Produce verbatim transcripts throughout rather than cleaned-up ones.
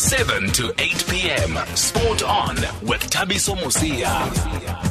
seven to eight p.m. Sport On with Thabiso Mosia.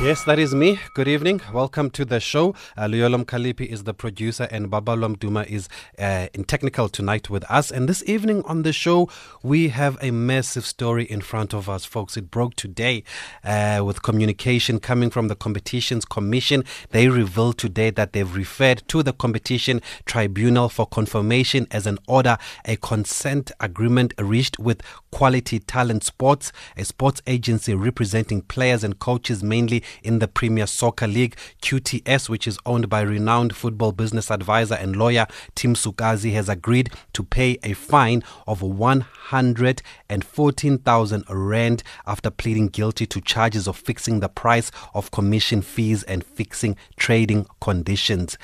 Yes, that is me. Good evening. Welcome to the show. Uh, Luyolom Kalipi is the producer and Baba Lom Duma is uh, in technical tonight with us. And this evening on the show, we have a massive story in front of us, folks. It broke today uh, with communication coming from the Competitions Commission. They revealed today that they've referred to the Competition Tribunal for confirmation as an order, a consent agreement reached with Quality Talent Sports, a sports agency representing players and coaches mainly in the Premier Soccer League. Q T S, which is owned by renowned football business advisor and lawyer Tim Sukazi, has agreed to pay a fine of one hundred fourteen thousand rand after pleading guilty to charges of fixing the price of commission fees and fixing trading conditions.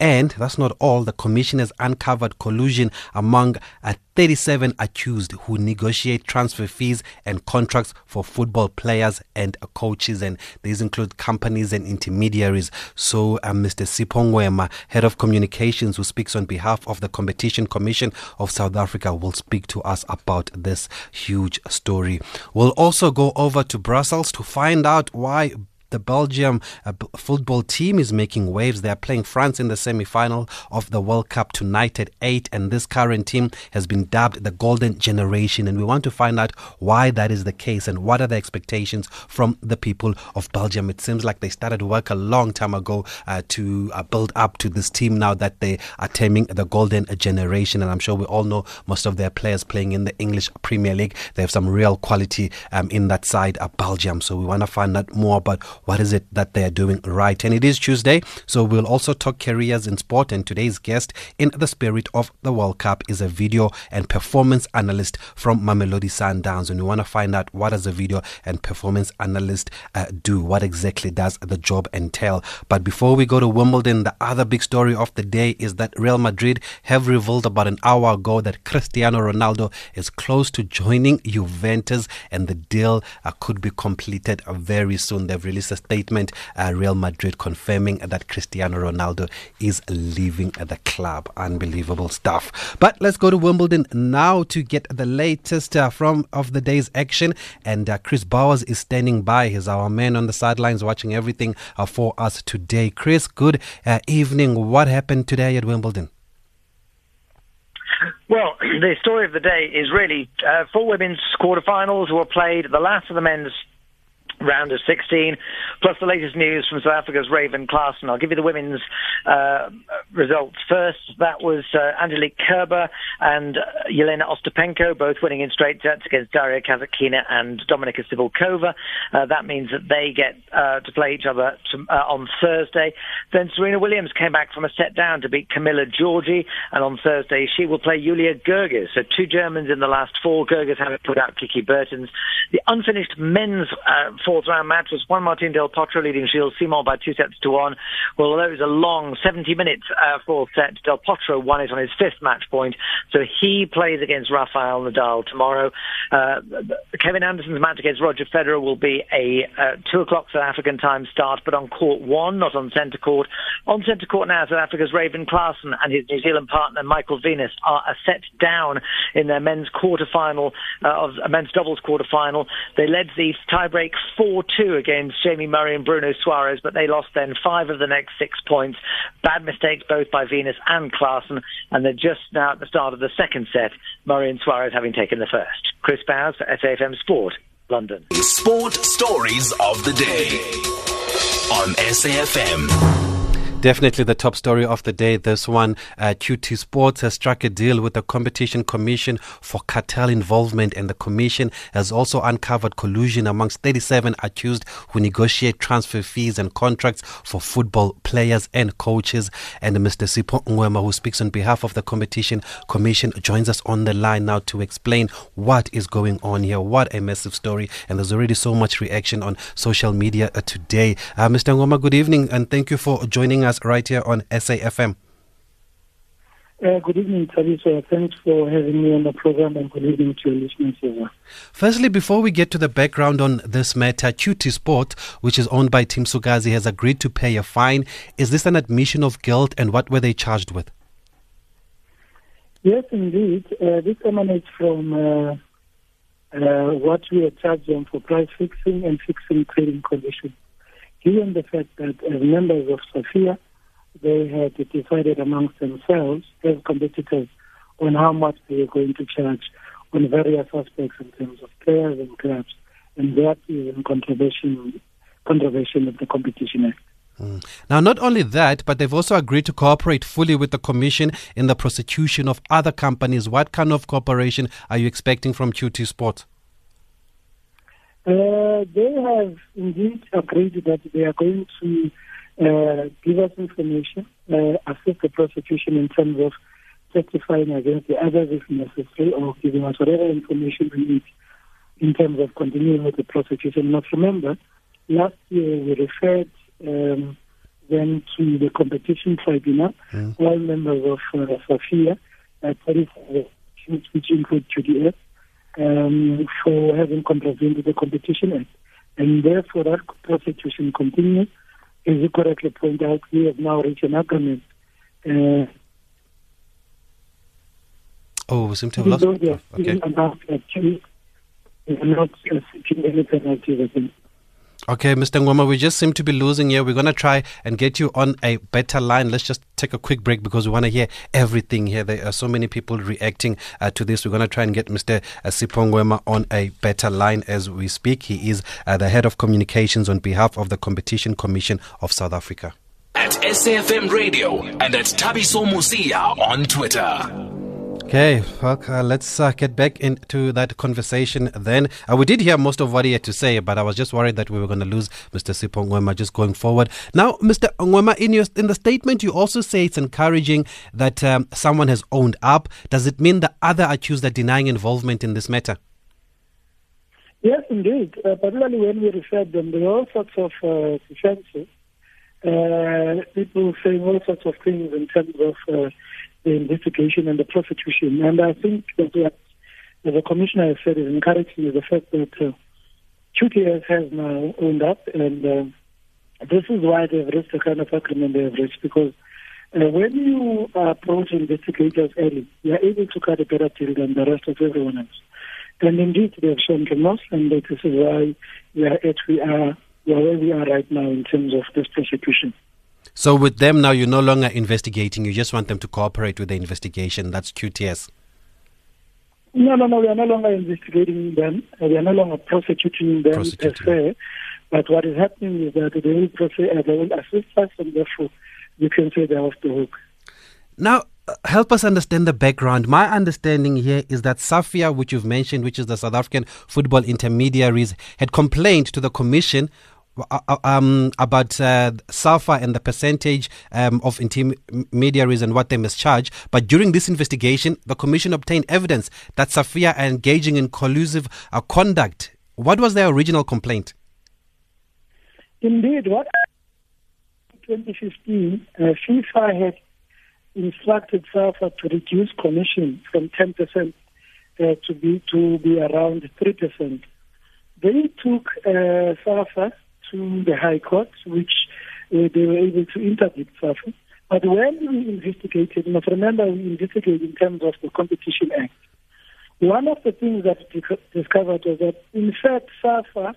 And that's not all. The commission has uncovered collusion among a thirty-seven accused who negotiate transfer fees and contracts for football players and coaches, and these include companies and intermediaries. So uh, Mister Sipho Ngwema, Head of Communications, who speaks on behalf of the Competition Commission of South Africa, will speak to us about this huge story. We'll also go over to Brussels to find out why the Belgium uh, b- football team is making waves. They are playing France in the semi-final of the World Cup tonight at eight, and this current team has been dubbed the Golden Generation, and we want to find out why that is the case and what are the expectations from the people of Belgium. It seems like they started work a long time ago uh, to uh, build up to this team now that they are terming the Golden Generation, and I'm sure we all know most of their players playing in the English Premier League. They have some real quality um, in that side of Belgium, so we want to find out more about what is it that they are doing right. And it is Tuesday, so we'll also talk careers in sport. And today's guest, in the spirit of the World Cup, is a video and performance analyst from Mamelodi Sundowns. And we want to find out, what does a video and performance analyst uh, do? What exactly does the job entail? But before we go to Wimbledon, the other big story of the day is that Real Madrid have revealed about an hour ago that Cristiano Ronaldo is close to joining Juventus, and the deal uh, could be completed very soon. They've released a statement, uh, Real Madrid, confirming that Cristiano Ronaldo is leaving the club. Unbelievable stuff. But let's go to Wimbledon now to get the latest uh, from of the day's action. And uh, Chris Bowers is standing by. He's our man on the sidelines watching everything uh, for us today. Chris, good uh, evening. What happened today at Wimbledon? Well, the story of the day is really uh, four women's quarterfinals were played, the last of the men's round of sixteen, plus the latest news from South Africa's Raven Klaasen. I'll give you the women's uh, results first. That was uh, Angelique Kerber and uh, Yelena Ostapenko, both winning in straight sets against Daria Kasatkina and Dominika Cibulkova. Uh, that means that they get uh, to play each other to, uh, on Thursday. Then Serena Williams came back from a set down to beat Camila Giorgi, and on Thursday she will play Yulia Gerges. So two Germans in the last four. Gerges having put out Kiki Bertens. The unfinished men's uh, fourth round match was Juan Martin Del Potro leading Gilles Simon by two sets to one. Well, although it was a long seventy minute uh, fourth set, Del Potro won it on his fifth match point, so he plays against Rafael Nadal tomorrow. Uh, Kevin Anderson's match against Roger Federer will be a uh, two o'clock South African time start, but on court one, not on centre court. On centre court now, South Africa's Raven Klaasen and his New Zealand partner Michael Venus are a set down in their men's quarterfinal uh, of uh, men's doubles quarterfinal. They led the tiebreak four two against Jamie Murray and Bruno Suarez, but they lost then five of the next six points. Bad mistakes both by Venus and Klaasen, and they're just now at the start of the second set, Murray and Suarez having taken the first. Chris Bowers for S A F M Sport, London. Sport Stories of the Day on S A F M. Definitely the top story of the day, this one. Uh, Q T Sports has struck a deal with the Competition Commission for cartel involvement, and the Commission has also uncovered collusion amongst thirty-seven accused who negotiate transfer fees and contracts for football players and coaches. And Mister Sipho Ngwema, who speaks on behalf of the Competition Commission, joins us on the line now to explain what is going on here. What a massive story, and there's already so much reaction on social media today. Uh, Mister Ngwema, good evening, and thank you for joining us right here on S A F M. Uh, good evening, Thabiso. Thanks for having me on the program, and good evening to your listeners as well. Firstly, before we get to the background on this matter, Q T Sport, which is owned by Tim Sukazi, has agreed to pay a fine. Is this an admission of guilt, and what were they charged with? Yes, indeed. Uh, this emanates from uh, uh, what we are charging for price fixing and fixing trading conditions. Given the fact that uh, members of SAFJA, they had decided amongst themselves as competitors on how much they are going to charge on various aspects in terms of players and clubs, and that is in contravention, contravention of the Competition Act. Mm. Now, not only that, but they've also agreed to cooperate fully with the Commission in the prosecution of other companies. What kind of cooperation are you expecting from Q T Sport? Uh, they have indeed agreed that they are going to uh, give us information, uh, assist the prosecution in terms of testifying against the others if necessary, or giving us whatever information we need in terms of continuing with the prosecution. Now, remember, last year we referred Um, then to the competition tribunal, mm. all members of uh, SAFJA, uh, which include Q D S, um, for having contravened the Competition Act. And therefore, that prosecution continues. As you correctly point out, we have now reached an agreement. Uh, oh, we seem to have lost. Okay. Not seeking any penalty. Okay, Mister Ngwema, we just seem to be losing here. We're going to try and get you on a better line. Let's just take a quick break because we want to hear everything here. There are so many people reacting uh, to this. We're going to try and get Mister Sipho Ngwema on a better line as we speak. He is uh, the Head of Communications on behalf of the Competition Commission of South Africa. At S A F M Radio and at Thabiso Mosia on Twitter. Okay, okay, let's uh, get back into that conversation then. Uh, we did hear most of what he had to say, but I was just worried that we were going to lose Mister Sipho Ngwema just going forward. Now, Mister Ngwema, in, your, in the statement, you also say it's encouraging that um, someone has owned up. Does it mean the other accused are denying involvement in this matter? Yes, indeed. Uh, particularly when we referred them, there are all sorts of uh, defenses. Uh, people saying all sorts of things in terms of Uh, the investigation and the prosecution. And I think that what the Commissioner has said is encouraging is the fact that uh, Q T S has now owned up, and uh, this is why they've reached the kind of agreement they've reached, because uh, when you approach investigators early, you're able to cut a better deal than the rest of everyone else. And indeed, they've shown remorse, and that this is why we are, at we are where we are right now in terms of this prosecution. So with them now, you're no longer investigating. You just want them to cooperate with the investigation. That's Q T S. No, no, no. We are no longer investigating them. We are no longer prosecuting them per se. But what is happening is that they will, prosec- they will assist us, and therefore you can say they're off the hook. Now, help us understand the background. My understanding here is that SAFJA, which you've mentioned, which is the South African Football Intermediaries, had complained to the Commission Um, about uh, SAFA and the percentage um, of intermediaries and what they must charge. But during this investigation, the Commission obtained evidence that SAFJA are engaging in collusive uh, conduct. What was their original complaint? Indeed, what in twenty fifteen, uh, FIFA had instructed SAFA to reduce commission from ten percent uh, to be to be around three percent. They took uh, SAFA to the High Court, which uh, they were able to interdict SAFA. But when we investigated, you must remember we investigated in terms of the Competition Act. One of the things that we discovered was that, in fact, SAFA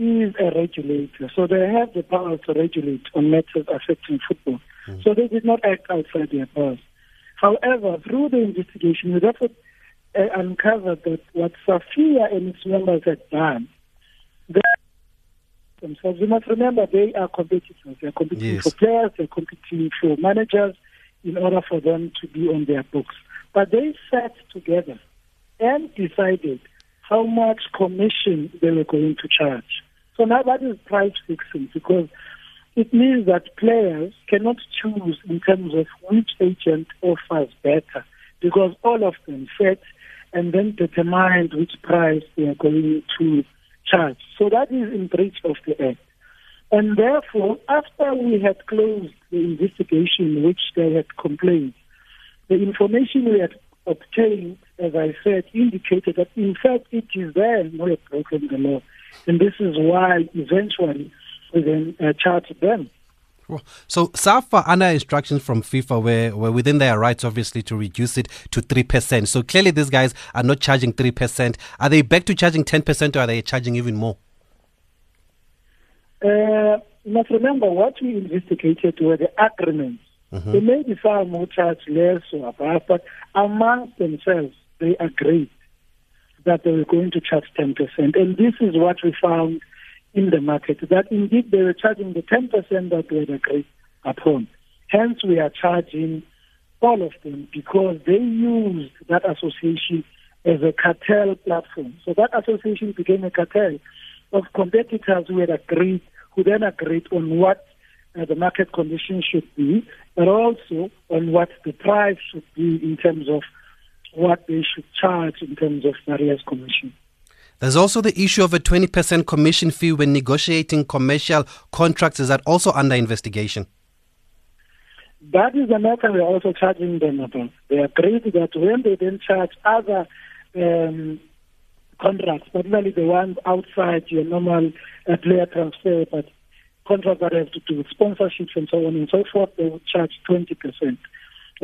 is a regulator. So they have the power to regulate on matters affecting football. Mm. So they did not act outside their powers. However, through the investigation, we therefore uh, uncovered that what SAFJA and its members had done, they themselves. You must remember they are competitors. They are competing yes. for players, they are competing for managers in order for them to be on their books. But they sat together and decided how much commission they were going to charge. So now that is price fixing, because it means that players cannot choose in terms of which agent offers better, because all of them sat and then determined which price they are going to charge. So that is in breach of the Act. And therefore, after we had closed the investigation which they had complained, the information we had obtained, as I said, indicated that in fact it is them who had broken the law. And this is why eventually we then uh, charged them So SAFA, under instructions from FIFA, were, were within their rights, obviously, to reduce it to three percent. So clearly these guys are not charging three percent. Are they back to charging ten percent, or are they charging even more? Uh, you must remember, what we investigated were the agreements. Mm-hmm. They may be some who charge less or above, but amongst themselves, they agreed that they were going to charge ten percent. And this is what we found in the market, that indeed they were charging the ten percent that they had agreed upon. Hence, we are charging all of them because they used that association as a cartel platform. So that association became a cartel of competitors who had agreed, who then agreed on what uh, the market conditions should be, but also on what the price should be in terms of what they should charge in terms of various commissions. There's also the issue of a twenty percent commission fee when negotiating commercial contracts. Is that also under investigation? That is the matter we're also charging them about. They agreed that when they then charge other um, contracts, particularly the ones outside your normal uh, player transfer, but contracts that have to do with sponsorships and so on and so forth, they would charge twenty percent.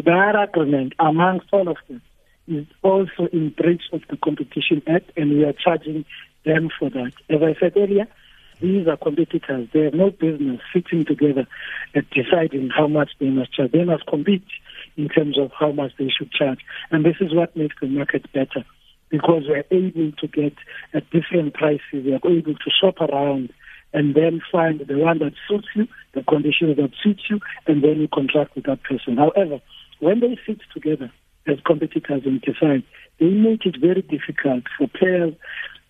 Their agreement amongst all of them is also in breach of the Competition Act, and we are charging them for that. As I said earlier, these are competitors. They have no business sitting together and deciding how much they must charge. They must compete in terms of how much they should charge. And this is what makes the market better, because we are able to get at different prices. We are able to shop around and then find the one that suits you, the conditions that suit you, and then you contract with that person. However, when they sit together as competitors and decide, they make it very difficult for players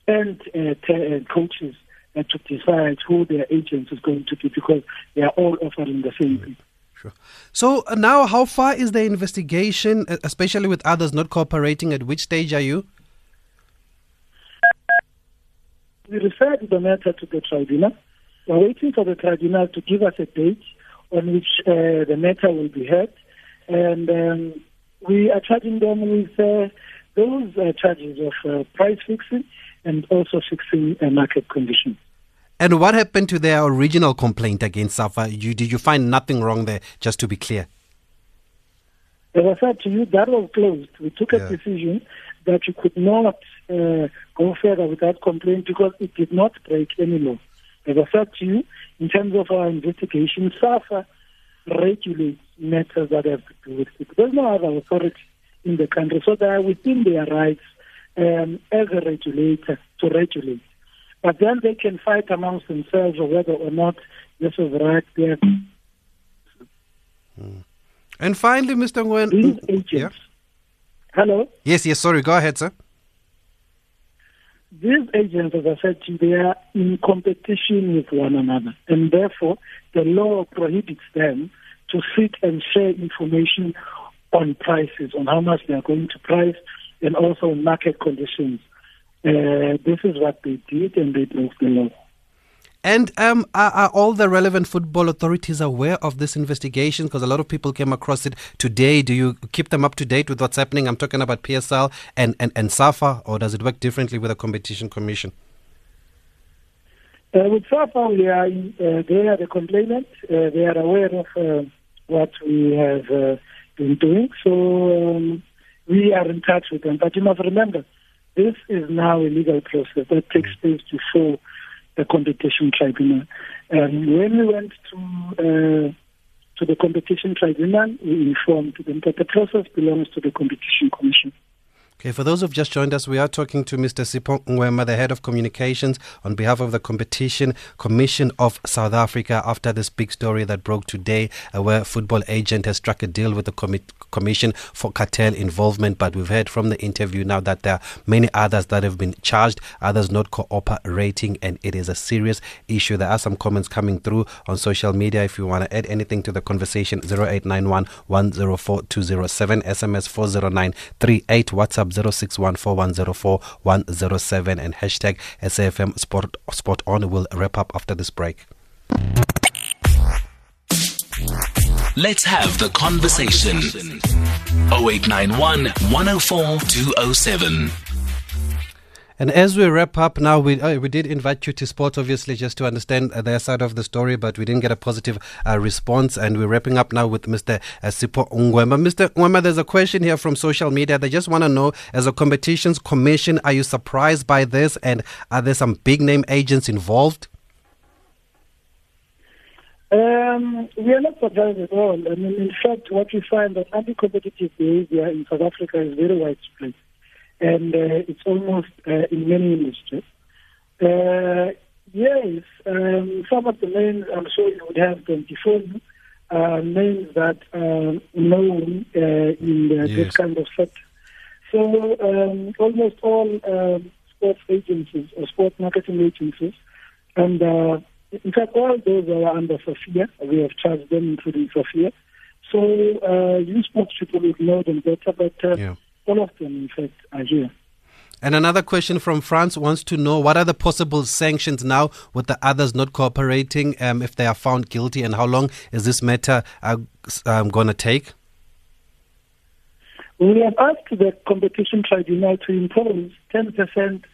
and uh, t- uh, coaches uh, to decide who their agent is going to be, because they are all offering the same thing. Sure. So uh, now, how far is the investigation, especially with others not cooperating? At which stage are you? We referred the matter to the tribunal. We're waiting for the tribunal to give us a date on which uh, the matter will be heard. And um, we are charging them with uh, those uh, charges of uh, price fixing and also fixing uh, market conditions. And what happened to their original complaint against SAFA? You, did you find nothing wrong there, just to be clear? As I said to you, that was closed. We took yeah. a decision that you could not uh, go further with that complaint because it did not break any law. As I said to you, in terms of our investigation, SAFA regulates matters that have to do with it. There's no other authority in the country, so they are within their rights um, as a regulator to regulate. But then they can fight amongst themselves or whether or not this is right there. Mm. And finally, Mister Ngwema. These agents. Yeah. Hello? Yes, yes, sorry. Go ahead, sir. These agents, as I said, they are in competition with one another, and therefore the law prohibits them to sit and share information on prices, on how much they are going to price, and also on market conditions. Uh, this is what they did, and they broke the law. And um, are, are all the relevant football authorities aware of this investigation? Because a lot of people came across it today. Do you keep them up to date with what's happening? I'm talking about P S L and, and, and SAFA, or does it work differently with the Competition Commission? Uh, with SAFA, we are in, uh, they are the complainant. Uh, they are aware of uh, what we have uh, been doing. So um, we are in touch with them. But you must remember, this is now a legal process that takes place before the Competition Tribunal. Um, when we went to uh, to the Competition Tribunal, we informed them that the process belongs to the Competition Commission. Okay, for those who've just joined us, we are talking to Mister Sipho Ngwema, the Head of Communications, on behalf of the Competition Commission of South Africa, after this big story that broke today, uh, where a football agent has struck a deal with the com- Commission for cartel involvement. But we've heard from the interview now that there are many others that have been charged, others not cooperating, and it is a serious issue. There are some comments coming through on social media. If you want to add anything to the conversation, zero eight nine one, one zero four, two zero seven, S M S four zero nine three eight, WhatsApp zero six one four one zero four one zero seven, and hashtag S A F M Sport, Sport On. Will wrap up after this break. Let's have the conversation. oh eight nine one, one oh four, two oh seven. And as we wrap up now, we uh, we did invite you to sports, obviously, just to understand uh, their side of the story, but we didn't get a positive uh, response. And we're wrapping up now with Mister Uh, Sipho Ngwema. Mister Ngwema, there's a question here from social media. They just want to know, as a competitions commission, are you surprised by this? And are there some big-name agents involved? Um, we are not surprised at all. I mean, in fact, what we find that anti-competitive behavior in South Africa is very widespread. And uh, it's almost uh, in many industries. Uh, yes, um, some of the names, I'm sure you would have them before, uh, names that are known uh, in uh, yes. this kind of sector. So um, almost all um, sports agencies or sports marketing agencies, and uh, in fact all those are under SAFIA, we have charged them including SAFIA. So uh, you sports people would know them better, but uh, yeah. all of them, in fact, are here. And another question from France wants to know, what are the possible sanctions now with the others not cooperating um, if they are found guilty, and how long is this matter uh, um, going to take? We have asked the competition tribunal to impose ten percent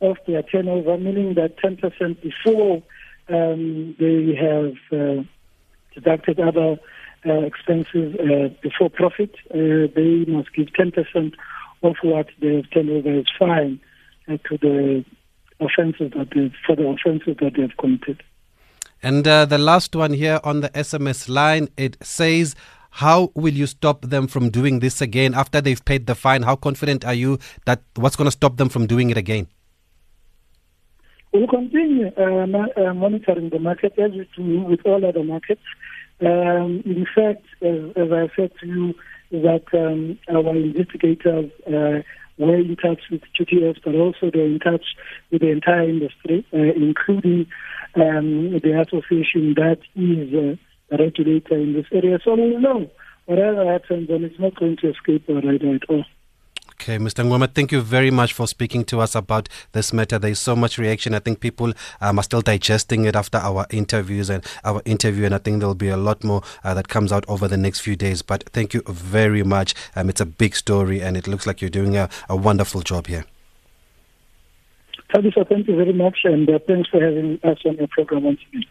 of their turnover, meaning that ten percent before um, they have uh, deducted other Uh, expenses uh, before profit, uh, they must give ten percent of what the turnover is fine uh, to the offences that they, for the offences that they have committed. And uh, the last one here on the S M S line, it says, how will you stop them from doing this again after they've paid the fine? How confident are you that what's going to stop them from doing it again? We'll continue uh, ma- uh, monitoring the market as we do with all other markets. Um, in fact, as, as I said to you, that um, our investigators uh, were in touch with Q T S, but also they're in touch with the entire industry, uh, including um, the association that is uh, a regulator in this area. So we know whatever happens, and it's not going to escape our radar at all. Okay, Mister Ngwema, thank you very much for speaking to us about this matter. There is so much reaction. I think people um, are still digesting it after our interviews and our interview, and I think there will be a lot more uh, that comes out over the next few days. But thank you very much. Um, it's a big story, and it looks like you're doing a, a wonderful job here. Thabiso, thank you very much, and uh, thanks for having us on your program once again.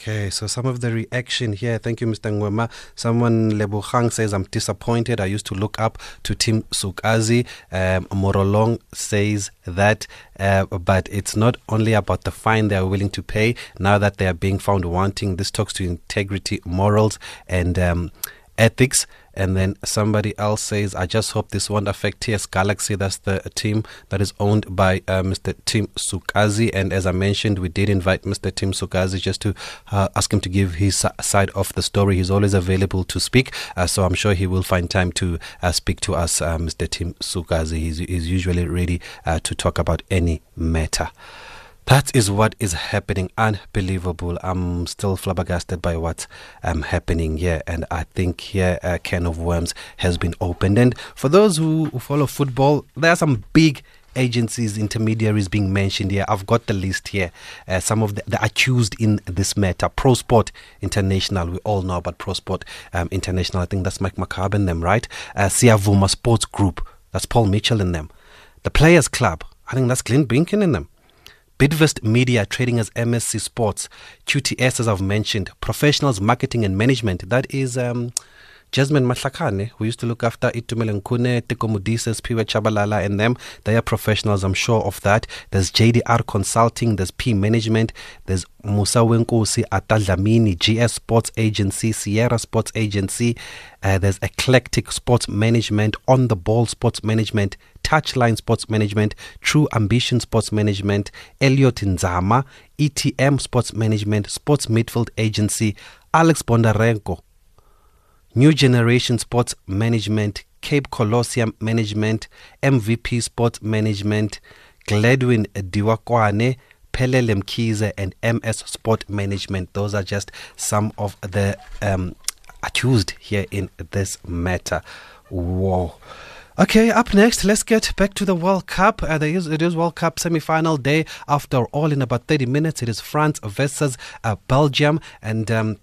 Okay, so some of the reaction here. Thank you, Mister Ngwema. Someone, Lebogang, says, I'm disappointed. I used to look up to Tim Sukazi. Um, Morolong says that, uh, but it's not only about the fine they are willing to pay now that they are being found wanting. This talks to integrity, morals, and um, ethics. And then somebody else says, I just hope this won't affect T S Galaxy. That's the team that is owned by uh, Mister Tim Sukazi. And as I mentioned, we did invite Mister Tim Sukazi just to uh, ask him to give his side of the story. He's always available to speak. Uh, so I'm sure he will find time to uh, speak to us, uh, Mister Tim Sukazi. He's, he's usually ready uh, to talk about any matter. That is what is happening. Unbelievable. I'm still flabbergasted by what's um, happening here. And I think here a can of worms has been opened. And for those who follow football, there are some big agencies, intermediaries being mentioned here. I've got the list here. Uh, some of the, the accused in this matter. Pro Sport International. We all know about Pro Sport um, International. I think that's Mike Macabe and them, right? Uh, Siyavuma Sports Group. That's Paul Mitchell and them. The Players Club. I think that's Glenn Binkin and them. Bidvest Media, trading as M S C Sports. Q T S, as I've mentioned. Professionals, Marketing and Management. That is um, Jasmine Matlakane, who used to look after Itumele Nkune, Teko Modise, Piwe Chabalala, and them. They are professionals, I'm sure of that. There's J D R Consulting. There's P Management. There's Musa Wenkosi, Atadlamini, G S Sports Agency, Sierra Sports Agency. Uh, there's Eclectic Sports Management, On the Ball Sports Management, Touchline Sports Management, True Ambition Sports Management, Elliot Nzama, E T M Sports Management, Sports Midfield Agency, Alex Bondarenko, New Generation Sports Management, Cape Colosseum Management, M V P Sports Management, Gladwin Diwakwane, Pelele Mkhize, and M S Sport Management. Those are just some of the um, accused here in this matter. Whoa. Okay, up next, let's get back to the World Cup. Uh, there is, it is World Cup semi-final day. After all, in about thirty minutes, it is France versus uh, Belgium. And um,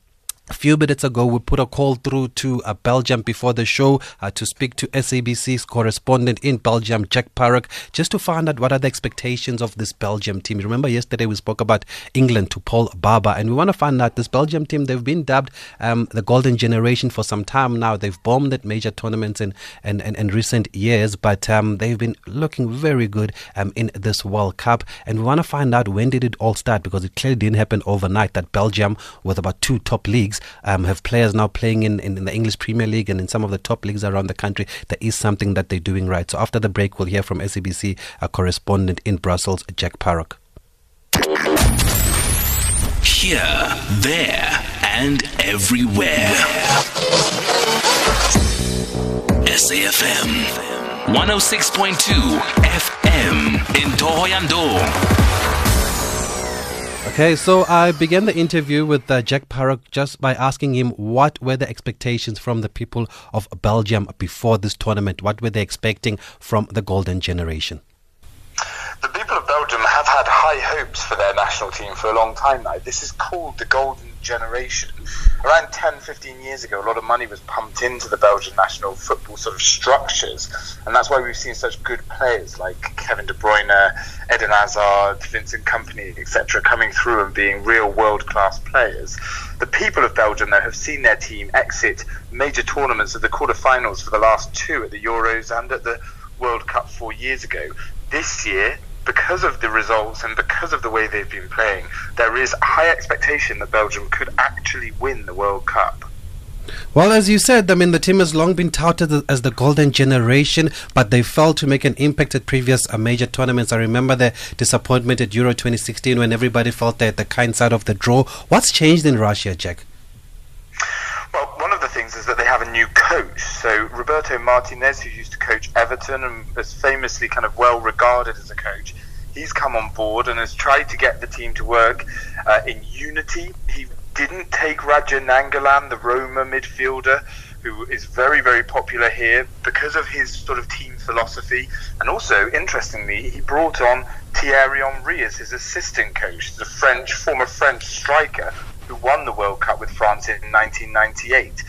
A few minutes ago, we put a call through to uh, Belgium before the show uh, to speak to S A B C's correspondent in Belgium, Jack Parrock, just to find out what are the expectations of this Belgium team. Remember, yesterday we spoke about England to Paul Barber, and we want to find out this Belgium team. They've been dubbed um, the Golden Generation for some time now. They've bombed at major tournaments in, in, in, in recent years, but um, they've been looking very good um, in this World Cup. And we want to find out, when did it all start? Because it clearly didn't happen overnight, that Belgium, with about two top leagues, Um, have players now playing in, in, in the English Premier League and in some of the top leagues around the country. There is something that they're doing right. So after the break, we'll hear from S A B C a correspondent in Brussels, Jack Parrock. Here, there and everywhere, S A F M one oh six point two F M in Thohoyandou. Okay, so I began the interview with uh, Jack Parrock just by asking him what were the expectations from the people of Belgium before this tournament. What were they expecting from the Golden Generation? The people of Belgium have had high hopes for their national team for a long time now. This is called the Golden Generation. Around ten, fifteen years ago, a lot of money was pumped into the Belgian national football sort of structures, and that's why we've seen such good players like Kevin De Bruyne, Eden Hazard, Vincent Kompany, et cetera coming through and being real world-class players. The people of Belgium, though, have seen their team exit major tournaments at the quarterfinals for the last two, at the Euros and at the World Cup four years ago. This year, because of the results and because of the way they've been playing, there is a high expectation that Belgium could actually win the World Cup. Well, as you said, I mean, the team has long been touted as the Golden Generation, but they failed to make an impact at previous uh, major tournaments. I remember the disappointment at Euro twenty sixteen when everybody felt they had the kind side of the draw. What's changed in Russia, Jack? Well, one of the things is that they have a new coach. So Roberto Martinez, who used to coach Everton and is famously kind of well regarded as a coach, he's come on board and has tried to get the team to work uh, in unity. He didn't take Raja Nangalan, the Roma midfielder, who is very, very popular here, because of his sort of team philosophy. And also, interestingly, he brought on Thierry Henry as his assistant coach, the French, former French striker who won the World Cup with France in nineteen ninety-eight.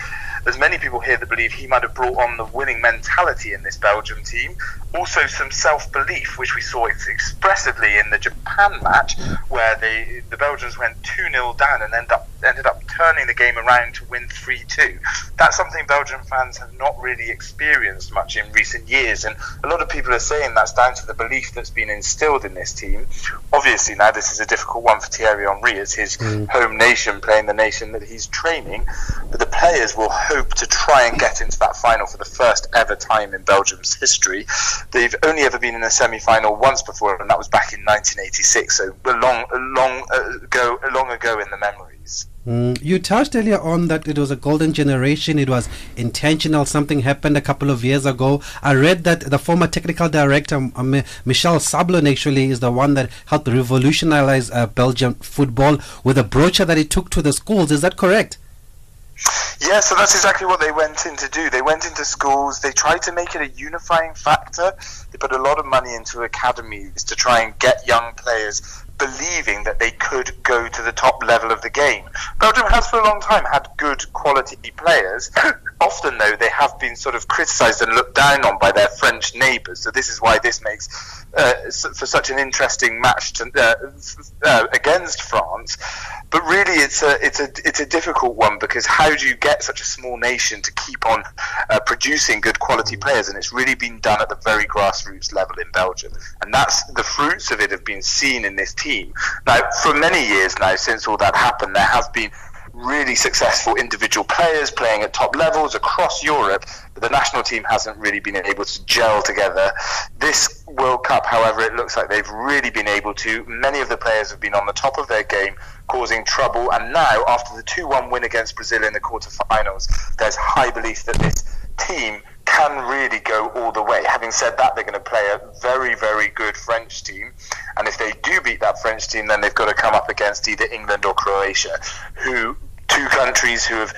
There's many people here that believe he might have brought on the winning mentality in this Belgium team. Also some self-belief, which we saw expressively in the Japan match, where they, the Belgians went two nil down and ended up, ended up turning the game around to win three two. That's something Belgian fans have not really experienced much in recent years, and a lot of people are saying that's down to the belief that's been instilled in this team. Obviously now this is a difficult one for Thierry Henry. It's his mm. home nation, playing the nation that he's training, but the players will hope to try and get into that final for the first ever time in Belgium's history. They've only ever been in a semi-final once before, and that was back in nineteen eighty-six, so a long, long ago, long ago in the memories. Mm, you touched earlier on that it was a Golden Generation. It was intentional. Something happened a couple of years ago. I read that the former technical director, um, Michel Sablon, actually is the one that helped revolutionize uh, Belgian football with a brochure that he took to the schools. Is that correct? Yeah, so that's exactly what they went in to do. They went into schools, they tried to make it a unifying factor. They put a lot of money into academies to try and get young players believing that they could go to the top level of the game. Belgium has for a long time had good quality players. Often, though, they have been sort of criticised and looked down on by their French neighbours. So this is why this makes uh, for such an interesting match to, uh, uh, against France. But really, it's a it's a it's a difficult one, because how do you get such a small nation to keep on uh, producing good quality players? And it's really been done at the very grassroots level in Belgium, and that's the fruits of it have been seen in this team. Now, for many years now, since all that happened, there have been really successful individual players playing at top levels across Europe, but the national team hasn't really been able to gel together. This World Cup, however, it looks like they've really been able to. Many of the players have been on the top of their game, causing trouble, and now, after the two one win against Brazil in the quarterfinals, there's high belief that this team can really go all the way. Having said that, they're going to play a very, very good French team, and if they do beat that French team, then they've got to come up against either England or Croatia, who two countries who have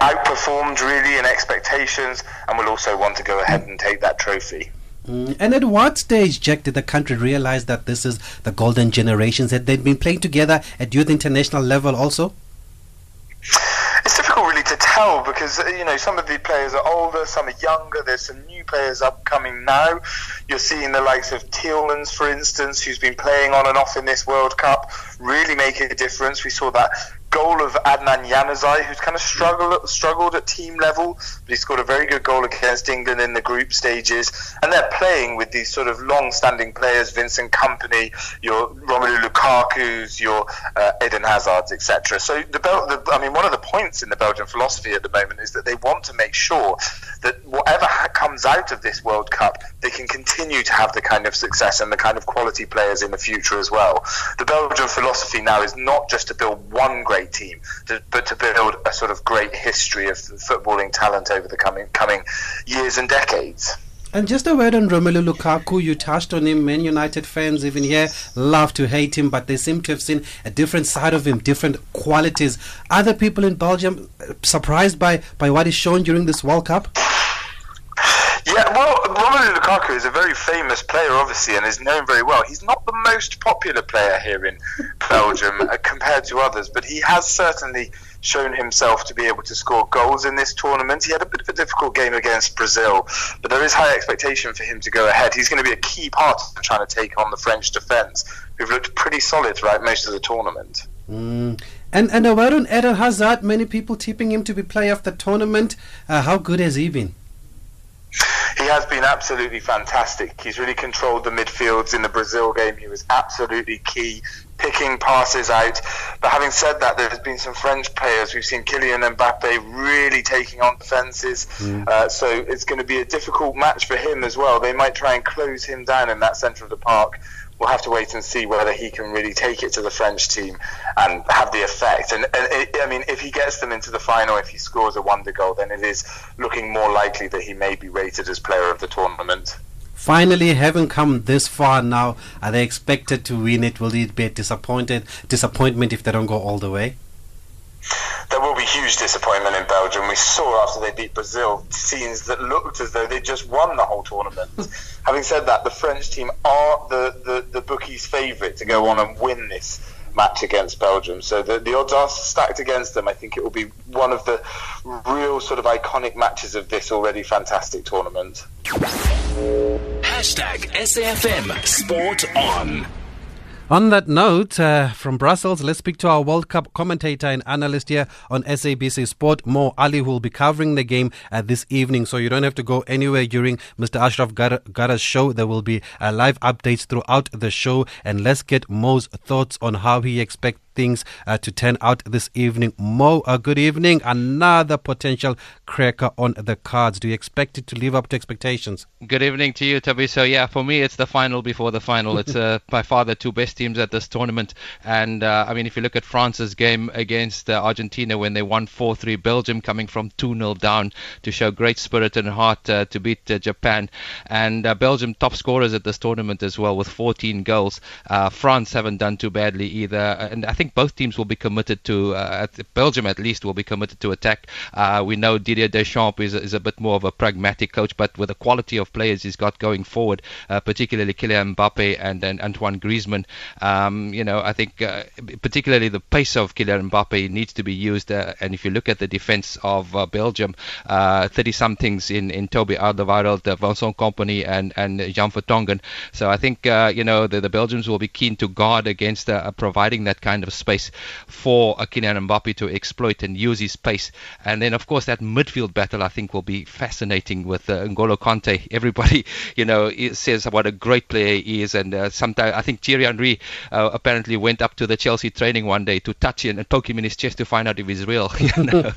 outperformed really in expectations and will also want to go ahead and take that trophy. Mm. And at what stage, Jack, did the country realise that this is the Golden Generations, that they'd been playing together at youth international level also? to tell, because, you know, some of the players are older, some are younger. There's some new players upcoming now. You're seeing the likes of Thielmans, for instance, who's been playing on and off in this World Cup, really making a difference. We saw that goal of Adnan Januzaj, who's kind of struggled struggled at team level, but he scored a very good goal against England in the group stages. And they're playing with these sort of long-standing players, Vincent Kompany, your Romelu Lukaku's, your uh, Eden Hazard's, et cetera. So the, Bel- the I mean, one of the points in the Belgian philosophy at the moment is that they want to make sure that whatever ha- comes out of this World Cup, they can continue to have the kind of success and the kind of quality players in the future as well. The Belgian philosophy now is not just to build one great team, to, but to build a sort of great history of footballing talent over the coming coming years and decades. And just a word on Romelu Lukaku. You touched on him. Man United fans, even here, love to hate him, but they seem to have seen a different side of him, different qualities. Other people in Belgium surprised by, by what he's shown during this World Cup? Yeah, well, Romelu Lukaku is a very famous player, obviously, and is known very well. He's not the most popular player here in Belgium uh, compared to others, but he has certainly shown himself to be able to score goals in this tournament. He had a bit of a difficult game against Brazil, but there is high expectation for him to go ahead. He's going to be a key part of trying to take on the French defence, who've looked pretty solid throughout most of the tournament. Mm. And, and a word on Eden Hazard, many people tipping him to be player of the tournament. Uh, how good has he been? He has been absolutely fantastic. He's really controlled the midfields in the Brazil game. He was absolutely key, picking passes out. But having said that, there's been some French players. We've seen Kylian Mbappe really taking on defences. Mm. Uh, so it's going to be a difficult match for him as well. They might try and close him down in that centre of the park. We'll have to wait and see whether he can really take it to the French team and have the effect. And, and it, I mean, if he gets them into the final, if he scores a wonder goal, then it is looking more likely that he may be rated as player of the tournament. Finally, having come this far now, are they expected to win it? Will it be a disappointed disappointment if they don't go all the way? There will be huge disappointment in Belgium. We saw after they beat Brazil scenes that looked as though they just won the whole tournament. Having said that, the French team are the, the, the bookies' favourite to go on and win this match against Belgium. So the, the odds are stacked against them. I think it will be one of the real sort of iconic matches of this already fantastic tournament. Hashtag S A F M Sport On. On that note, uh, from Brussels, let's speak to our World Cup commentator and analyst here on S A B C Sport, Mo Ali, who will be covering the game uh, this evening. So you don't have to go anywhere during Mister Ashraf Ghara's show. There will be uh, live updates throughout the show. And let's get Mo's thoughts on how he expects things uh, to turn out this evening. Mo, uh, good evening. Another potential cracker on the cards. Do you expect it to live up to expectations? Good evening to you, Thabiso. Yeah, for me, it's the final before the final. It's uh, by far the two best teams at this tournament. And, uh, I mean, if you look at France's game against uh, Argentina when they won four three, Belgium coming from two nil down to show great spirit and heart uh, to beat uh, Japan. And uh, Belgium top scorers at this tournament as well with fourteen goals. Uh, France haven't done too badly either. And I think both teams will be committed to, uh, Belgium at least, will be committed to attack. Uh, we know Didier Deschamps is, is a bit more of a pragmatic coach, but with the quality of players he's got going forward, uh, particularly Kylian Mbappe and, and Antoine Griezmann, Um, you know, I think uh, particularly the pace of Kylian Mbappe needs to be used. Uh, and if you look at the defense of uh, Belgium, uh, thirty-somethings in, in Toby Alderweireld, uh, Vincent Kompany and, and Jan Vertonghen. So I think, uh, you know, the, the Belgians will be keen to guard against uh, providing that kind of space for uh, Kylian Mbappe to exploit and use his pace. And then, of course, that midfield battle, I think, will be fascinating with uh, N'Golo Kante. Everybody, you know, says what a great player he is. And uh, sometimes I think Thierry Henry Uh, apparently went up to the Chelsea training one day to touch him and poke him in his chest to find out if he's real. You know?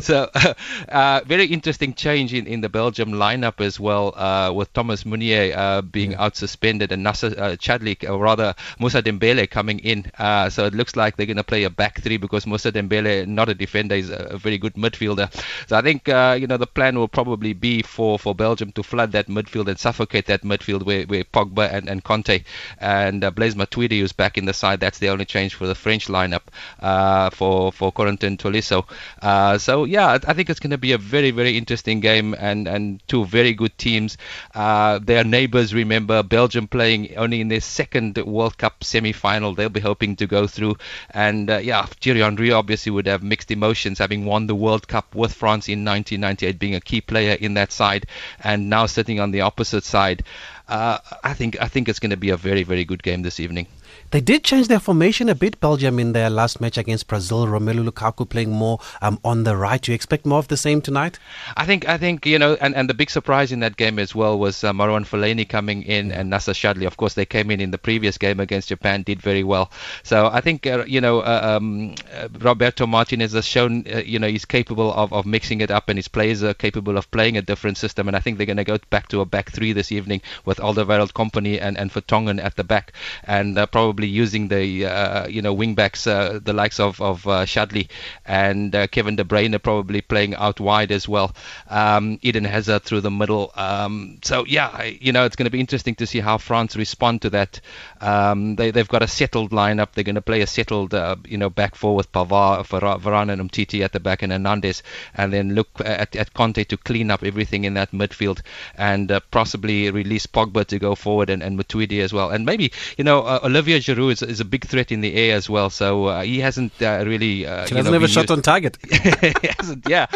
so uh, uh, very interesting change in, in the Belgium lineup as well, uh, with Thomas Meunier uh, being yeah. out suspended and Nasser uh, Chadli, or rather Moussa Dembele coming in. Uh, so it looks like they're going to play a back three because Moussa Dembele, not a defender, is a, a very good midfielder. So I think uh, you know the plan will probably be for, for Belgium to flood that midfield and suffocate that midfield where, where Pogba and, and Conte and uh, Blaise Matuidi, who's back in the side. That's the only change for the French lineup uh, for for Corentin Tolisso. Uh, so yeah, I think it's going to be a very very interesting game and, and two very good teams. Uh, their neighbours, remember, Belgium playing only in their second World Cup semi-final. They'll be hoping to go through. And uh, yeah, Thierry Henry obviously would have mixed emotions, having won the World Cup with France in nineteen ninety-eight, being a key player in that side, and now sitting on the opposite side. Uh, I think I think it's going to be a very, very good game this evening. They did change their formation a bit, Belgium, in their last match against Brazil. Romelu Lukaku playing more um, on the right. Do you expect more of the same tonight? I think, I think you know, and, and the big surprise in that game as well was uh, Marouane Fellaini coming in and Nasser Chadli. Of course, they came in in the previous game against Japan, did very well. So I think, uh, you know, uh, um, Roberto Martinez has shown, uh, you know, he's capable of, of mixing it up, and his players are capable of playing a different system. And I think they're going to go back to a back three this evening with Alderweireld, Kompany and, and Vertonghen at the back. And uh, probably using the uh, you know wing backs, uh, the likes of of uh, Chadli and uh, Kevin De Bruyne probably playing out wide as well. Um, Eden Hazard through the middle. Um, so yeah, you know it's going to be interesting to see how France respond to that. Um, they they've got a settled lineup. They're going to play a settled uh, you know back four with Pavard, Varane, and Umtiti at the back, and Hernandez, and then look at, at Conte to clean up everything in that midfield, and uh, possibly release Pogba to go forward, and, and Matuidi as well, and maybe you know uh, Olivier Giroud is, is a big threat in the air as well, so uh, he hasn't uh, really. Uh, he hasn't ever shot on target. He hasn't, yeah.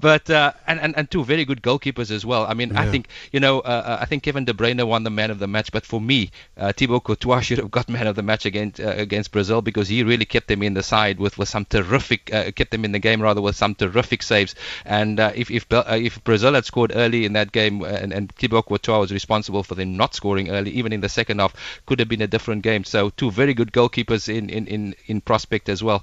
But uh, and, and and two very good goalkeepers as well. I mean, yeah. I think you know, uh, I think Kevin De Bruyne won the man of the match, but for me, uh, Thibaut Courtois should have got man of the match against uh, against Brazil, because he really kept them in the side with, with some terrific, uh, kept them in the game rather with some terrific saves. And uh, if if uh, if Brazil had scored early in that game, and, and Thibaut Courtois was responsible for them not scoring early, even in the second half, could have been a different game. So. Two very good goalkeepers in, in, in, in prospect as well.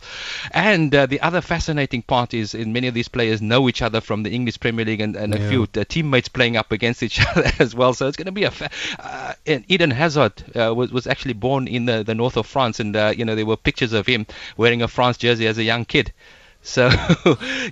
And uh, the other fascinating part is in many of these players know each other from the English Premier League and, and yeah. a few uh, teammates playing up against each other as well. So it's going to be a... Fa- uh, and Eden Hazard uh, was, was actually born in the, the north of France, and uh, you know there were pictures of him wearing a France jersey as a young kid. So,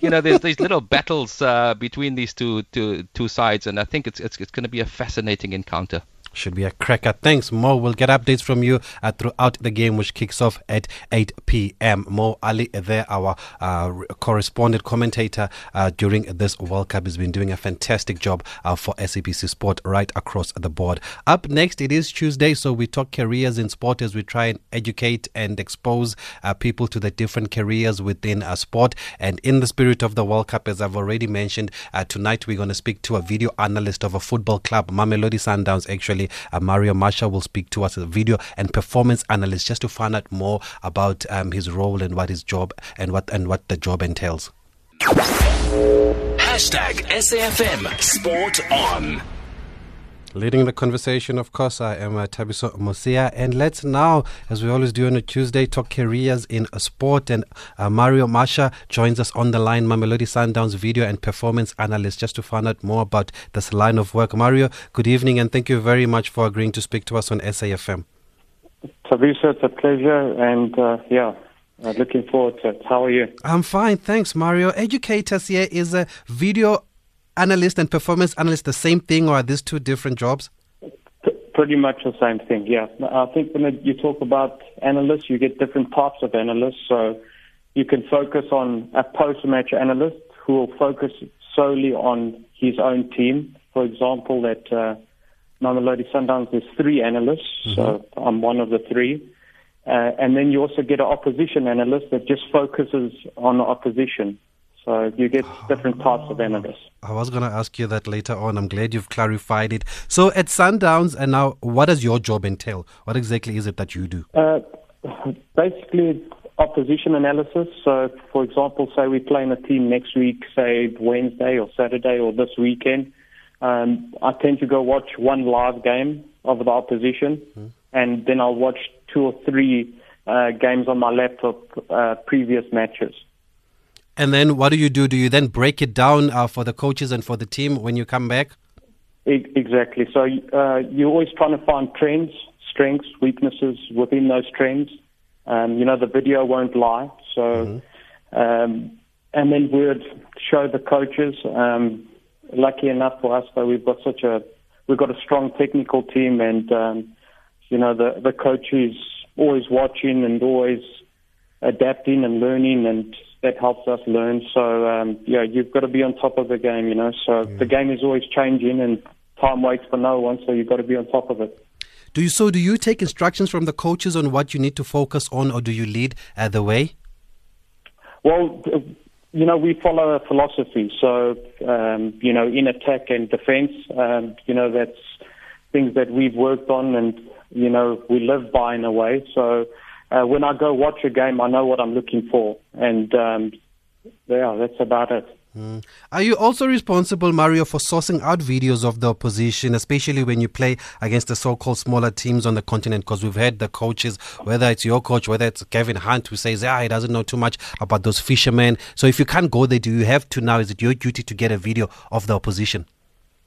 you know, there's these little battles uh, between these two, two, two sides, and I think it's it's, it's going to be a fascinating encounter. Should be a cracker. Thanks, Mo. We'll get updates from you uh, throughout the game, which kicks off at eight p.m. Mo Ali there, our uh, correspondent commentator uh, during this World Cup, has been doing a fantastic job uh, for S A B C Sport right across the board. Up next, it is Tuesday, so we talk careers in sport as we try and educate and expose uh, people to the different careers within uh, sport. And in the spirit of the World Cup, as I've already mentioned, uh, tonight we're going to speak to a video analyst of a football club, Mamelodi Sundowns, actually. Uh, Mario Masha will speak to us as a video and performance analyst, just to find out more about um, his role and what his job and what and what the job entails. Hashtag S A F M Sport On. Leading the conversation, of course, I am uh, Thabiso Mosia. And let's now, as we always do on a Tuesday, talk careers in a sport. And uh, Mario Masha joins us on the line, Mamelodi Sundowns video and performance analyst, just to find out more about this line of work. Mario, good evening, and thank you very much for agreeing to speak to us on S A F M. Thabiso, it's a pleasure. And uh, yeah. Uh, looking forward to it. How are you? I'm fine, thanks, Mario. Educate us here. Is a video analyst and performance analyst the same thing, or are these two different jobs? P- pretty much the same thing, yeah. I think when you talk about analysts, you get different types of analysts. So you can focus on a post-match analyst who will focus solely on his own team. For example, at uh, Mamelodi Sundowns, there's three analysts, mm-hmm. so I'm one of the three. Uh, and then you also get an opposition analyst that just focuses on the opposition. So you get different types of analysts. I was going to ask you that later on. I'm glad you've clarified it. So at Sundowns, and now what does your job entail? What exactly is it that you do? Uh, basically, opposition analysis. So, for example, say we play in a team next week, say Wednesday or Saturday or this weekend. Um, I tend to go watch one live game of the opposition, mm-hmm. and then I'll watch two or three uh, games on my laptop, uh, previous matches. And then what do you do? Do you then break it down uh, for the coaches and for the team when you come back? Exactly. So uh, you're always trying to find trends, strengths, weaknesses within those trends. Um, you know, the video won't lie. So, mm-hmm. um, and then we would show the coaches. Um, lucky enough for us, though, we've got such a we've got a strong technical team, and um, you know, the the coach is always watching and always adapting and learning, and that helps us learn. So, um, yeah, you've got to be on top of the game, you know. So yeah. The game is always changing and time waits for no one, so you've got to be on top of it. Do you so do you take instructions from the coaches on what you need to focus on, or do you lead uh, the way? Well, you know, we follow a philosophy. So, um, you know, in attack and defense, um, you know, that's things that we've worked on and, you know, we live by in a way. So uh, when I go watch a game, I know what I'm looking for. And, um, yeah, that's about it. Mm. Are you also responsible, Mario, for sourcing out videos of the opposition, especially when you play against the so-called smaller teams on the continent? Because we've heard the coaches, whether it's your coach, whether it's Kevin Hunt, who says, ah, he doesn't know too much about those fishermen. So if you can't go there, do you have to now? Is it your duty to get a video of the opposition?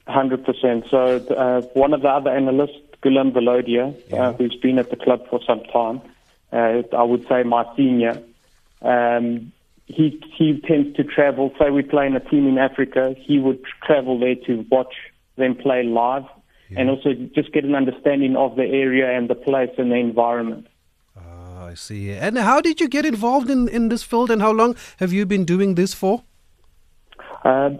one hundred percent. So uh, one of the other analysts, Luyolom Kalipi, yeah. uh, who's been at the club for some time, uh, I would say my senior, um He he tends to travel. Say we play in a team in Africa, he would travel there to watch them play live, yeah. and also just get an understanding of the area and the place and the environment. Ah, I see. And how did you get involved in, in this field, and how long have you been doing this for? Uh,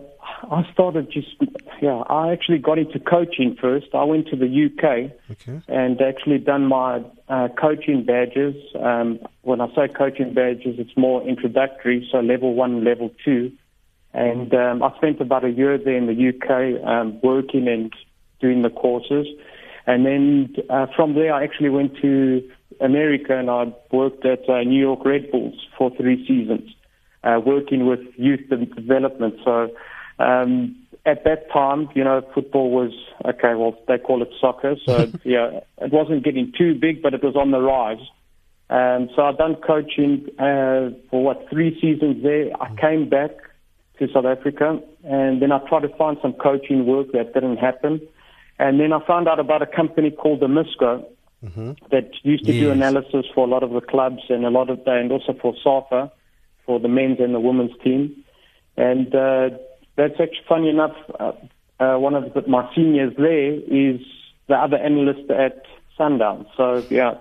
I started just, yeah, I actually got into coaching first. I went to the U K okay. and actually done my uh, coaching badges. Um, when I say coaching badges, it's more introductory, so level one, level two. And um, I spent about a year there in the U K um, working and doing the courses. And then uh, from there, I actually went to America and I worked at uh, New York Red Bulls for three seasons, uh, working with youth and development. So Um, at that time, you know, football was, okay, well, they call it soccer. So, yeah, it wasn't getting too big, but it was on the rise. Um, so I've done coaching uh, for, what, three seasons there. I came back to South Africa, and then I tried to find some coaching work. That didn't happen. And then I found out about a company called the Misco mm-hmm. that used to yes. do analysis for a lot of the clubs and a lot of, and also for SAFA, for the men's and the women's team. And uh that's actually, funny enough, uh, uh, one of the, my seniors there is the other analyst at Sundowns. So, yeah.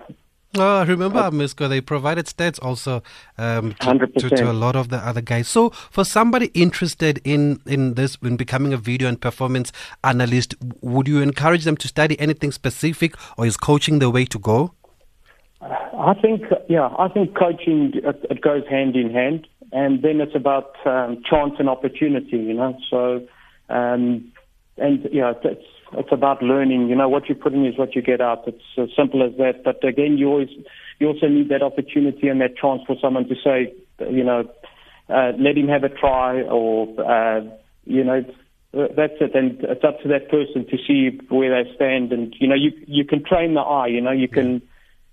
Oh, remember, uh, Misco, they provided stats also um, to, to, to a lot of the other guys. So, for somebody interested in, in this, in becoming a video and performance analyst, would you encourage them to study anything specific, or is coaching the way to go? I think, yeah, I think coaching, it, it goes hand in hand. And then it's about um, chance and opportunity, you know. So, um, and, you know, it's, it's about learning. You know, what you put in is what you get out. It's as simple as that. But, again, you always you also need that opportunity and that chance for someone to say, you know, uh, let him have a try or, uh, you know, that's it. And it's up to that person to see where they stand. And, you know, you you can train the eye, you know. You can...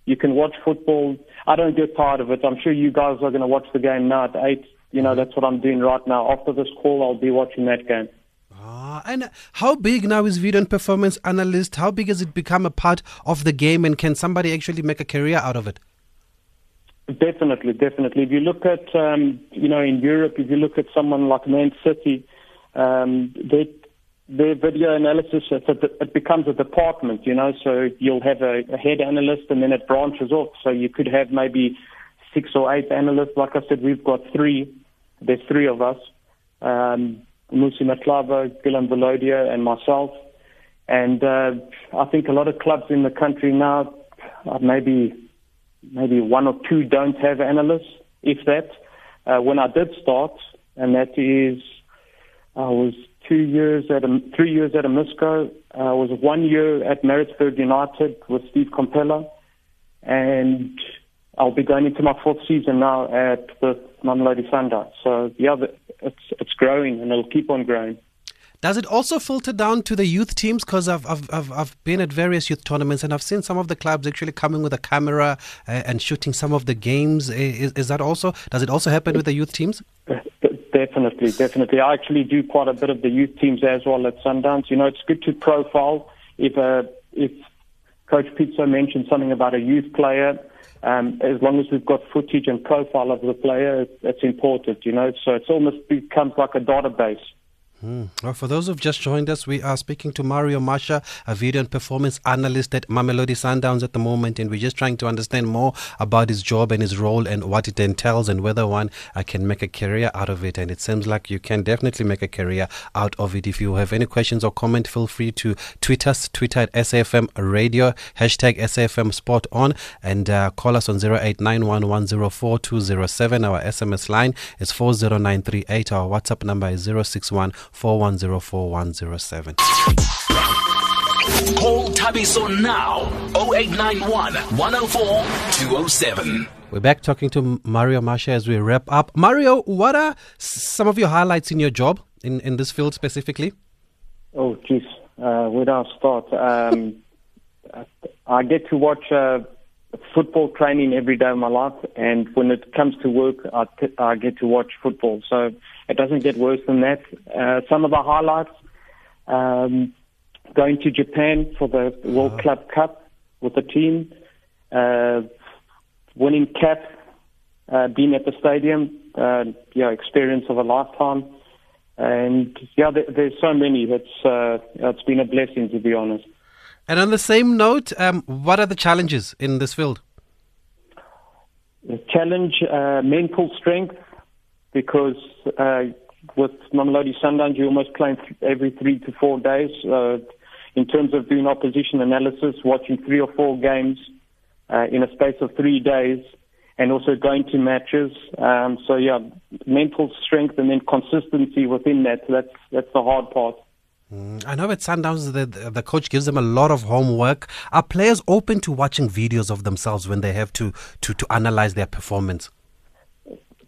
You can watch football. I don't get tired of it. I'm sure you guys are going to watch the game now at eight. You know, that's what I'm doing right now. After this call, I'll be watching that game. Ah, and how big now is video and performance analyst? How big has it become a part of the game, and can somebody actually make a career out of it? Definitely, definitely. If you look at, um, you know, in Europe, if you look at someone like Man City, um, they... Their video analysis, it becomes a department, you know, so you'll have a head analyst and then it branches off. So you could have maybe six or eight analysts. Like I said, we've got three. There's three of us, um, Musi Matlava, Guillaume Velodia and myself. And uh, I think a lot of clubs in the country now, maybe maybe one or two don't have analysts, if that. Uh, when I did start, and that is, I was... Two years at a, three years at a Misco. I uh, was one year at Maritzburg United with Steve Compella, and I'll be going into my fourth season now at the Mamelodi Sundowns. So yeah, it's it's growing and it'll keep on growing. Does it also filter down to the youth teams? Because I've, I've I've I've been at various youth tournaments and I've seen some of the clubs actually coming with a camera uh, and shooting some of the games. Is, is that also? Does it also happen with the youth teams? Definitely, definitely. I actually do quite a bit of the youth teams as well at Sundowns. You know, it's good to profile. If uh, if Coach Pizzo mentioned something about a youth player, um, as long as we've got footage and profile of the player, that's important, you know. So it's almost becomes like a database. Hmm. Well, for those who've just joined us, we are speaking to Mario Masha, a video and performance analyst at Mamelodi Sundowns at the moment, and we're just trying to understand more about his job and his role and what it entails and whether one uh, can make a career out of it. And it seems like you can definitely make a career out of it. If you have any questions or comment, feel free to tweet us, Twitter at S A F M Radio, hashtag S A F M Spot On, and uh, call us on zero eight nine one one zero four two zero seven. Our S M S line is four zero nine three eight. Our WhatsApp number is zero six one four one zero four one zero seven. Call Thabiso now, zero eight nine one one zero four two zero seven. We're back talking to Mario Masha as we wrap up. Mario, what are some of your highlights in your job, in, in this field specifically? Oh, geez, uh, where do I start? Um, I get to watch uh, football training every day of my life, and when it comes to work, I, t- I get to watch football. So it doesn't get worse than that. Uh, some of the highlights, um, going to Japan for the World uh-huh. Club Cup with the team, uh, winning C A P, uh, being at the stadium, uh, you know, experience of a lifetime. And yeah, there, there's so many. It's, uh, it's been a blessing, to be honest. And on the same note, um, what are the challenges in this field? The challenge, uh, mental strength, because uh, with Mamelodi Sundowns, you're almost playing th- every three to four days. Uh, in terms of doing opposition analysis, watching three or four games uh, in a space of three days, and also going to matches. Um, so, yeah, mental strength and then consistency within that, that's, that's the hard part. Mm, I know at Sundowns, the, the coach gives them a lot of homework. Are players open to watching videos of themselves when they have to, to, to analyze their performance?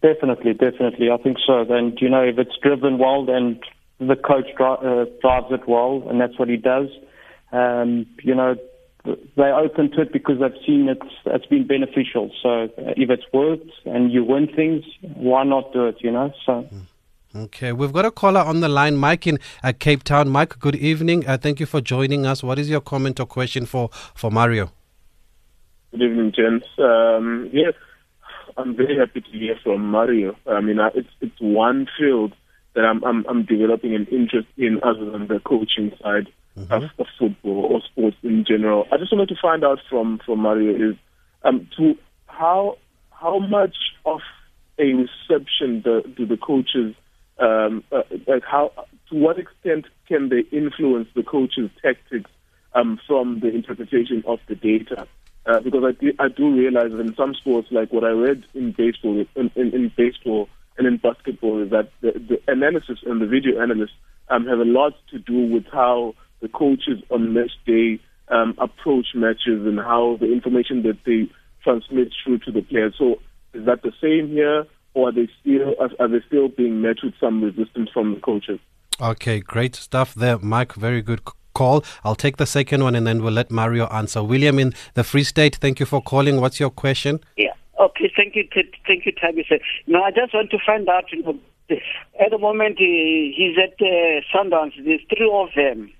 Definitely, definitely. I think so. And, you know, if it's driven well, then the coach dri- uh, drives it well, and that's what he does. Um, you know, they're open to it because they've seen it's, it's been beneficial. So if it's worked and you win things, why not do it, you know? So. Okay, we've got a caller on the line, Mike in uh, Cape Town. Mike, good evening. Uh, thank you for joining us. What is your comment or question for, for Mario? Good evening, gents. Um, yes. I'm very happy to hear from Mario. I mean, it's it's one field that I'm I'm, I'm developing an interest in, other than the coaching side mm-hmm. of, of football or sports in general. I just wanted to find out from, from Mario is um to how how much of a reception the, do the coaches um uh, like how to what extent can they influence the coaches' tactics um from the interpretation of the data? Uh, because I do, I do realize that in some sports, like what I read in baseball, in, in, in baseball and in basketball, is that the, the analysis and the video analysts um, have a lot to do with how the coaches on match day um, approach matches and how the information that they transmit through to the players. So is that the same here, or are they still are, are they still being met with some resistance from the coaches? Okay, great stuff there, Mike. Very good call. I'll take the second one and then we'll let Mario answer. William in the Free State, thank you for calling. What's your question? Yeah. Okay. Thank you. T- thank you, Thabiso. No, I just want to find out. You know, at the moment, he, he's at uh, Sundowns. There's three of them.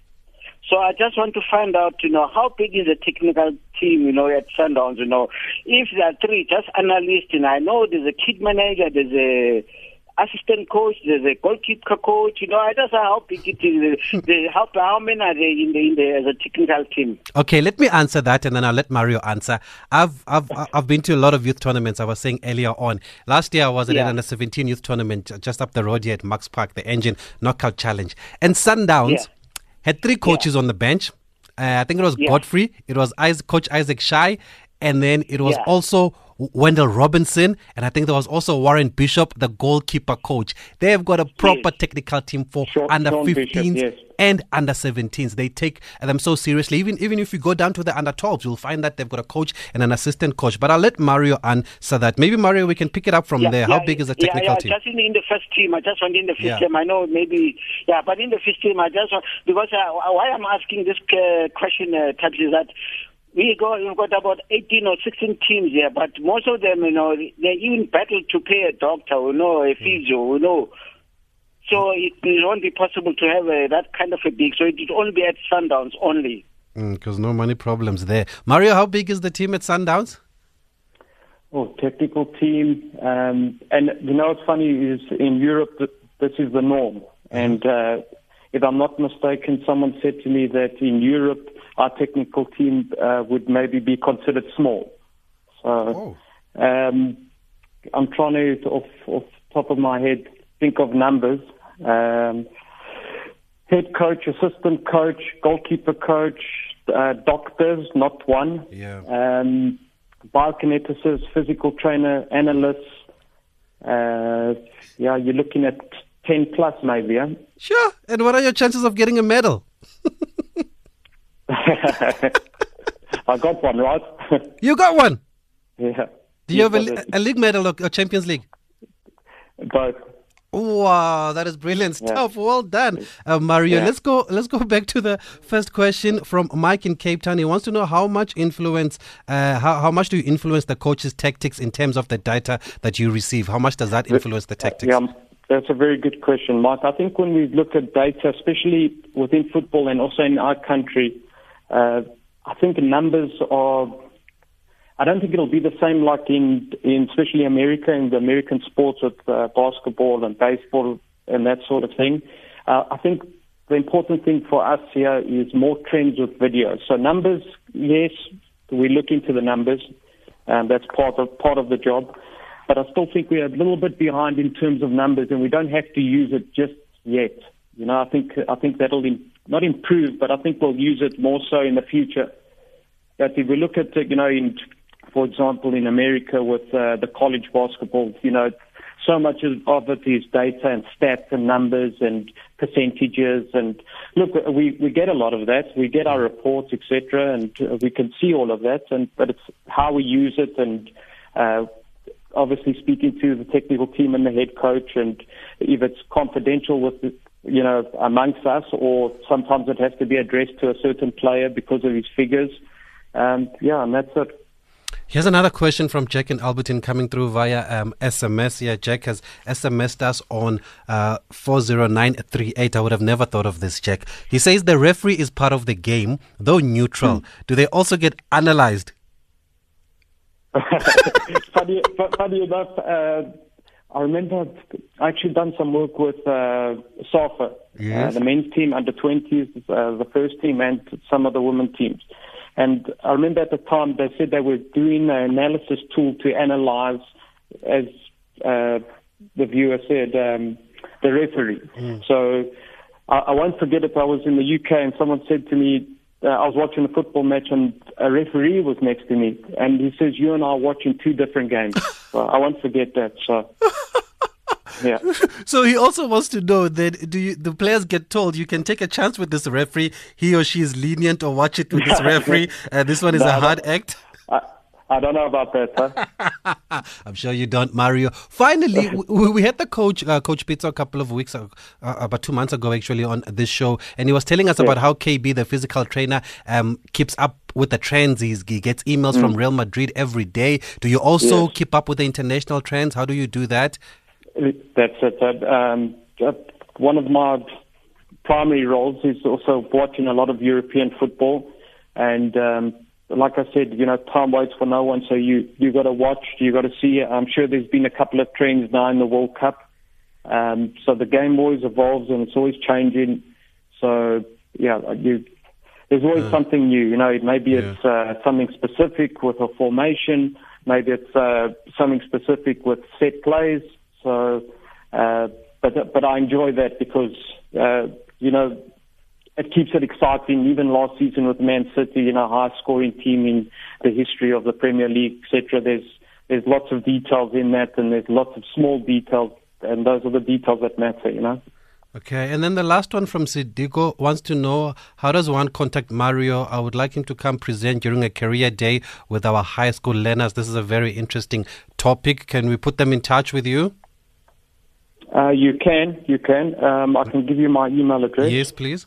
So I just want to find out, you know, how big is the technical team, you know, at Sundowns? You know, if there are three, just analysts. And I know there's a kid manager. There's a assistant coach, there's a goalkeeper coach, you know, I just how big it is, the, how, how many are they in the, in the, the technical team? Okay, let me answer that and then I'll let Mario answer. I've I've I've been to a lot of youth tournaments, I was saying earlier on. Last year I was at yeah. an under seventeen youth tournament just up the road here at Max Park, the Engine Knockout Challenge. And Sundowns yeah. had three coaches yeah. on the bench. Uh, I think it was yeah. Godfrey, it was Isaac, Coach Isaac Shai, and then it was yeah. also Wendell Robinson, and I think there was also Warren Bishop, the goalkeeper coach. They have got a proper yes. technical team for Short, under fifteens yes. and under seventeens. They take them so seriously. Even even if you go down to the under twelves, you'll find that they've got a coach and an assistant coach. But I'll let Mario answer that. Maybe, Mario, we can pick it up from yeah, there. Yeah, how big is the technical yeah, yeah. team? Just in the, in the first team. I just want in the first yeah. team. I know maybe, yeah, but in the first team, I just want, because uh, why I'm asking this uh, question, uh, Tabs, is that We go, we've got about eighteen or sixteen teams here, but most of them, you know, they even battle to pay a doctor, you know, a physio, you know. So it, it won't be possible to have a, that kind of a big, so it would only be at Sundowns only. Because mm, no money problems there. Mario, how big is the team at Sundowns? Oh, technical team. Um, and, you know, what's funny is in Europe, this is the norm. And uh, if I'm not mistaken, someone said to me that in Europe, our technical team uh, would maybe be considered small. So oh. um, I'm trying to, off, off the top of my head, think of numbers. Um, head coach, assistant coach, goalkeeper coach, uh, doctors, not one. Yeah. Um, biokineticist, physical trainer, analysts. Uh, yeah, you're looking at ten plus maybe, yeah? Sure. And what are your chances of getting a medal? I got one, right? You got one? Yeah. Do you have a, a league medal or Champions League? Both. Wow, that is brilliant stuff. Yeah. Well done, uh, Mario. Yeah. Let's go. Let's go back to the first question from Mike in Cape Town. He wants to know how much influence, uh, how how much do you influence the coach's tactics in terms of the data that you receive? How much does that influence the tactics? Yeah, that's a very good question, Mike. I think when we look at data, especially within football and also in our country, uh, I think the numbers are. I don't think it'll be the same like in, in especially America, in the American sports with uh, basketball and baseball and that sort of thing. Uh, I think the important thing for us here is more trends with video. So numbers, yes, we look into the numbers, and that's part of part of the job. But I still think we are a little bit behind in terms of numbers, and we don't have to use it just yet. You know, I think I think that'll im- not improve, but I think we'll use it more so in the future. That if we look at, you know, in for example, in America with uh, the college basketball, you know, so much of it is data and stats and numbers and percentages. And look, we, we get a lot of that. We get our reports, et cetera, and uh, we can see all of that. And but it's how we use it and uh, obviously speaking to the technical team and the head coach. And if it's confidential with, the, you know, amongst us, or sometimes it has to be addressed to a certain player because of his figures. Um, yeah, and that's it. Here's another question from Jack and Albertine coming through via um, S M S. Yeah, Jack has S M S'd us on uh, four oh nine three eight. I would have never thought of this, Jack. He says the referee is part of the game, though neutral. Hmm. Do they also get analysed? funny, funny enough, uh, I remember I actually done some work with uh, SAFA, yes. uh, the men's team, under twenties, uh, the first team, and some of the women's teams. And I remember at the time they said they were doing an analysis tool to analyze, as uh, the viewer said, um, the referee. Mm. So I, I won't forget it. I was in the U K and someone said to me, uh, I was watching a football match and a referee was next to me. And he says, you and I are watching two different games. So I won't forget that. So. Yeah. So he also wants to know that do you, the players get told you can take a chance with this referee, he or she is lenient, or watch it with this referee, and this one is no, a hard act? I, I don't know about that, huh? I'm sure you don't, Mario. Finally, we, we had the coach, uh, Coach Pizzo, a couple of weeks ago, uh, about two months ago actually, on this show, and he was telling us yeah. about how K B, the physical trainer, um, keeps up with the trends. He gets emails mm. from Real Madrid every day. Do you also yes. keep up with the international trends? How do you do that? That's it. Um, one of my primary roles is also watching a lot of European football. And um, like I said, you know, time waits for no one. So you, you got to watch, you got to see. I'm sure there's been a couple of trends now in the World Cup. Um, so the game always evolves and it's always changing. So, yeah, you, there's always yeah. something new. You know, maybe yeah. it's uh, something specific with a formation. Maybe it's uh, something specific with set plays. So, uh, but but I enjoy that because, uh, you know, it keeps it exciting. Even last season with Man City, you know, high-scoring team in the history of the Premier League, et cetera. There's there's lots of details in that, and there's lots of small details, and those are the details that matter, you know. Okay, and then the last one from Sidiko wants to know, how does one contact Mario? I would like him to come present during a career day with our high school learners. This is a very interesting topic. Can we put them in touch with you? Uh, you can, you can. Um, I can give you my email address. Yes, please.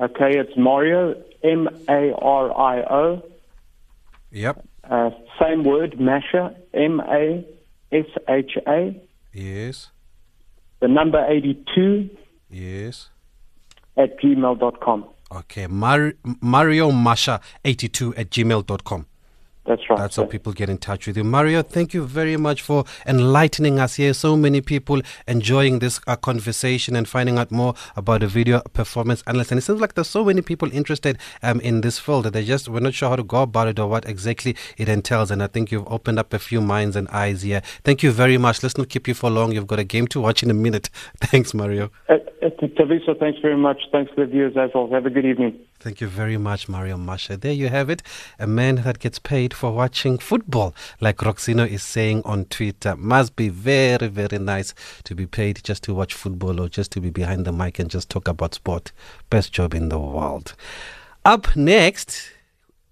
Okay, it's Mario, M A R I O. Yep. Uh, same word, Masha, M A S H A. Yes. The number eighty-two. Yes. At gmail dot com. Okay, Mar- Mario Masha eighty-two at gmail dot com. That's right. That's sir. How people get in touch with you. Mario, thank you very much for enlightening us here. So many people enjoying this uh, conversation and finding out more about a video performance analyst. And it seems like there's so many people interested um, in this field that they just we're not sure how to go about it or what exactly it entails. And I think you've opened up a few minds and eyes here. Thank you very much. Let's not keep you for long. You've got a game to watch in a minute. Thanks, Mario. Uh, uh, Thabiso, thanks very much. Thanks for the viewers as well. Have a good evening. Thank you very much, Mario Masha. There you have it. A man that gets paid for watching football, like Roxino is saying on Twitter. Must be very, very nice to be paid just to watch football or just to be behind the mic and just talk about sport. Best job in the world. Up next,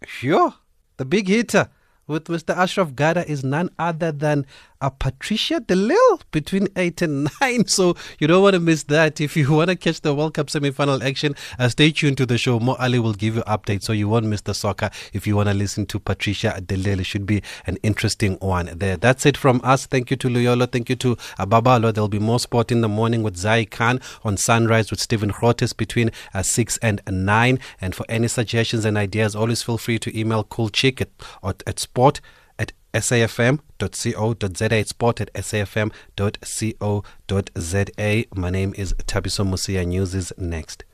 sure, the big hitter with Mister Ashraf Gada is none other than a Patricia de Lille between eight and nine. So you don't want to miss that. If you want to catch the World Cup semi-final action, uh, stay tuned to the show. Mo Ali will give you updates, so you won't miss the soccer. If you want to listen to Patricia de Lille, it should be an interesting one there. That's it from us. Thank you to Luyolo. Thank you to Ababalo. There'll be more sport in the morning with Zai Khan on Sunrise with Stephen Grotes between uh, six and nine. And for any suggestions and ideas, always feel free to email coolchick at, at, at sport. S A F M dot co dot z a. It's sport at S A F M dot co dot z a. My name is Thabiso Mosia. News is next.